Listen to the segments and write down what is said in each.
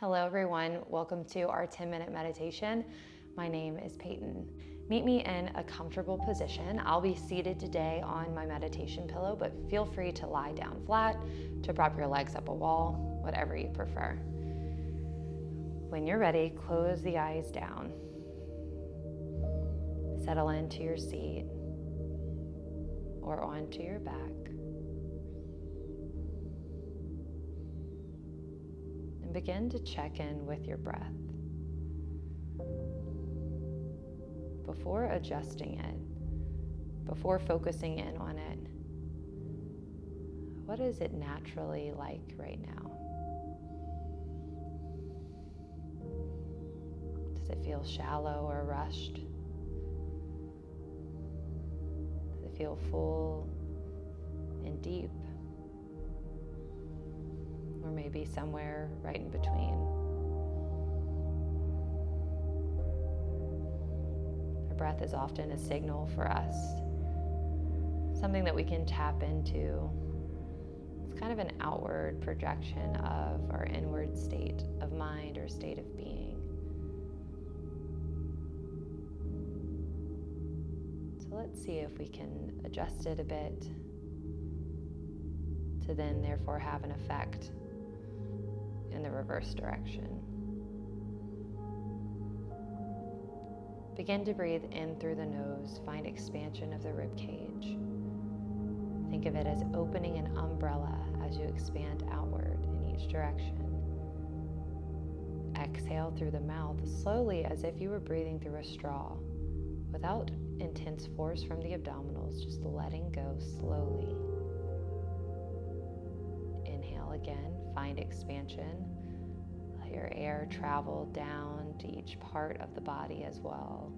Hello everyone, welcome to our 10-minute meditation. My name is Peyton. Meet me in a comfortable position. I'll be seated today on my meditation pillow, but feel free to lie down flat, to prop your legs up a wall, whatever you prefer. When you're ready, close the eyes down. Settle into your seat or onto your back. Begin to check in with your breath before adjusting it, before focusing in on it. What is it naturally like right now? Does it feel shallow or rushed? Does it feel full and deep? Or maybe somewhere right in between. Our breath is often a signal for us, something that we can tap into. It's kind of an outward projection of our inward state of mind or state of being. So let's see if we can adjust it a bit to then therefore have an effect in the reverse direction. Begin to breathe in through the nose. Find expansion of the rib cage. Think of it as opening an umbrella as you expand outward in each direction. Exhale through the mouth slowly as if you were breathing through a straw, without intense force from the abdominals, just letting go slowly. Again, find expansion. Let your air travel down to each part of the body as well.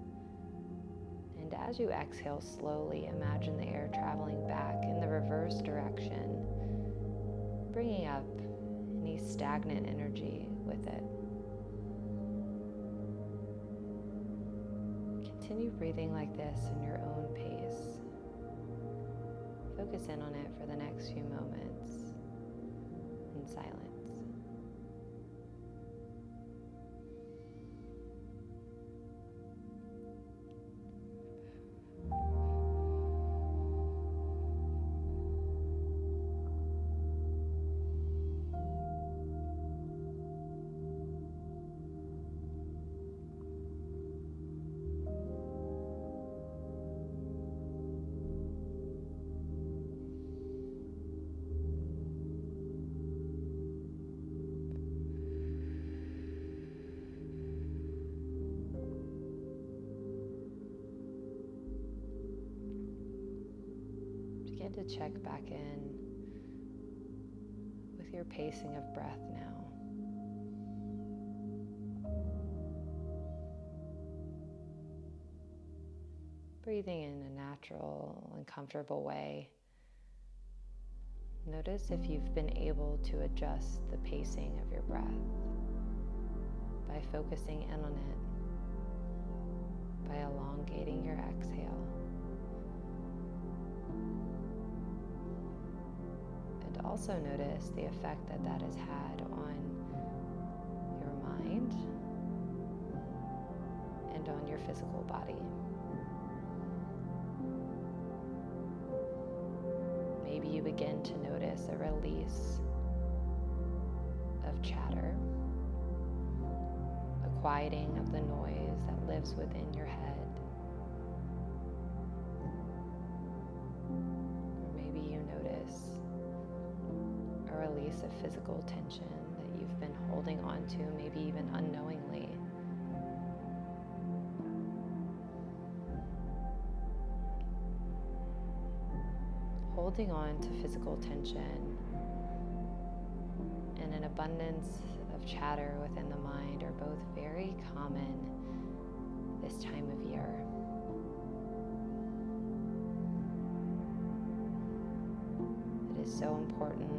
And as you exhale slowly, imagine the air traveling back in the reverse direction, bringing up any stagnant energy with it. Continue breathing like this in your own pace. Focus in on it for the next few moments. Silence. To check back in with your pacing of breath now. Breathing in a natural and comfortable way. Notice if you've been able to adjust the pacing of your breath by focusing in on it, by elongating your exhale. Also notice the effect that that has had on your mind and on your physical body. Maybe you begin to notice a release of chatter, a quieting of the noise that lives within your head. Of physical tension that you've been holding on to, maybe even unknowingly. Holding on to physical tension and an abundance of chatter within the mind are both very common this time of year. It is so important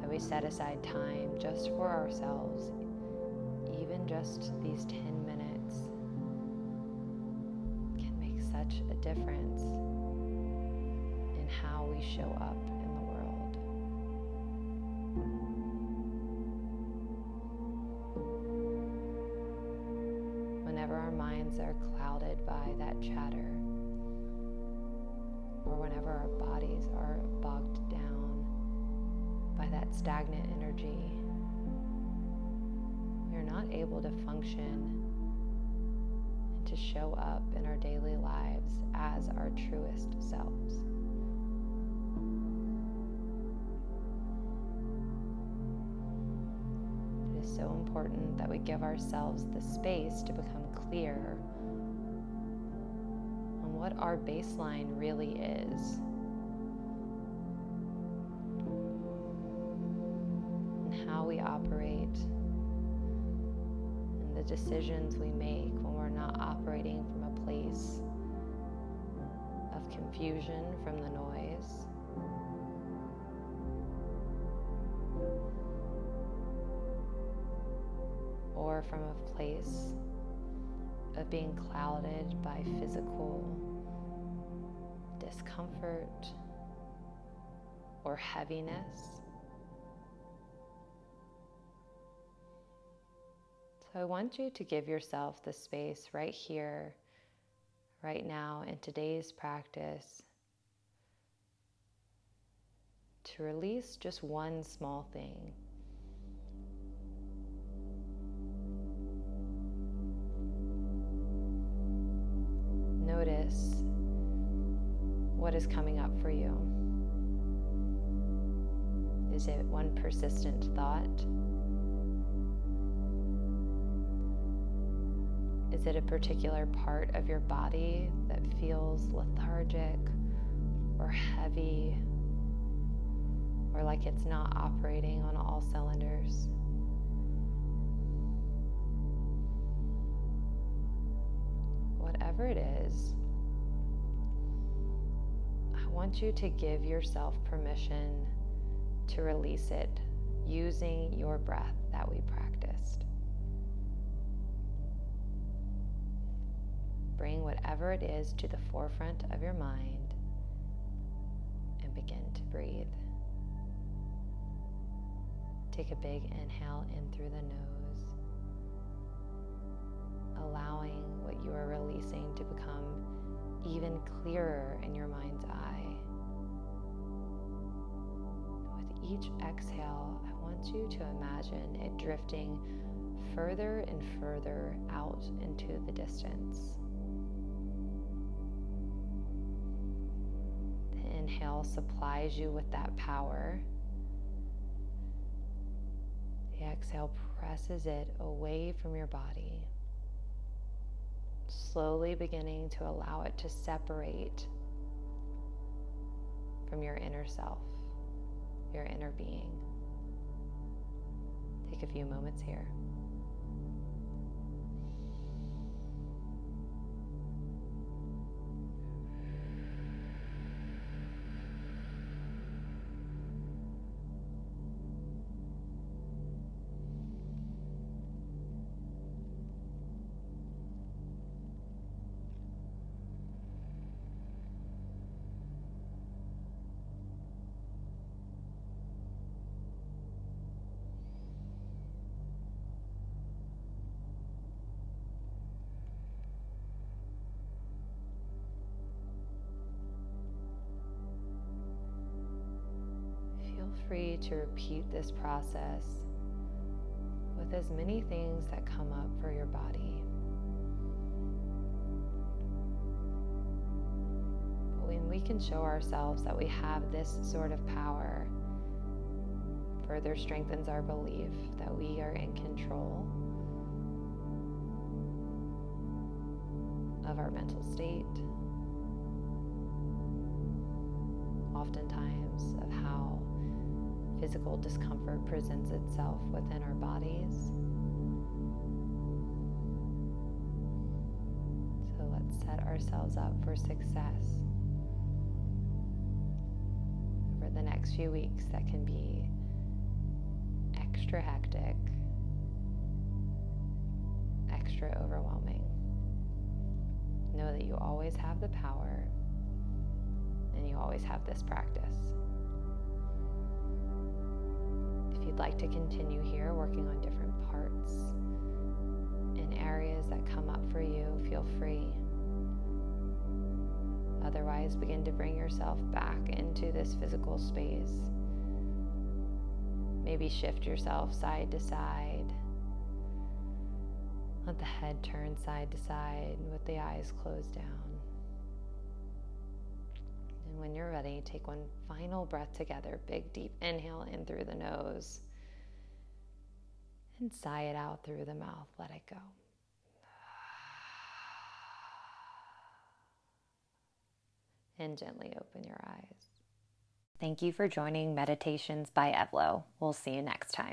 that we set aside time just for ourselves, even just these 10 minutes can make such a difference in how we show up in the world. Whenever our minds are clouded by that chatter, or whenever our bodies are bogged down by that stagnant energy, we're not able to function and to show up in our daily lives as our truest selves. It is so important that we give ourselves the space to become clear on what our baseline really is, and how we operate, the decisions we make when we're not operating from a place of confusion from the noise. Or from a place of being clouded by physical discomfort or heaviness. So I want you to give yourself the space right here, right now, in today's practice, to release just one small thing. Notice what is coming up for you. Is it one persistent thought? Is it a particular part of your body that feels lethargic or heavy or like it's not operating on all cylinders? Whatever it is, I want you to give yourself permission to release it using your breath that we practiced. Bring whatever it is to the forefront of your mind and begin to breathe. Take a big inhale in through the nose, allowing what you are releasing to become even clearer in your mind's eye. With each exhale, I want you to imagine it drifting further and further out into the distance. Inhale supplies you with that power. The exhale presses it away from your body, slowly beginning to allow it to separate from your inner self, your inner being. Take a few moments here. Free to repeat this process with as many things that come up for your body. But when we can show ourselves that we have this sort of power, it further strengthens our belief that we are in control of our mental state, oftentimes of how physical discomfort presents itself within our bodies. So let's set ourselves up for success. Over the next few weeks, that can be extra hectic, extra overwhelming. Know that you always have the power and you always have this practice. If you'd like to continue here, working on different parts and areas that come up for you, feel free. Otherwise, begin to bring yourself back into this physical space. Maybe shift yourself side to side. Let the head turn side to side with the eyes closed down. And when you're ready, take one final breath together. Big, deep inhale in through the nose. And sigh it out through the mouth. Let it go. And gently open your eyes. Thank you for joining Meditations by Evlo. We'll see you next time.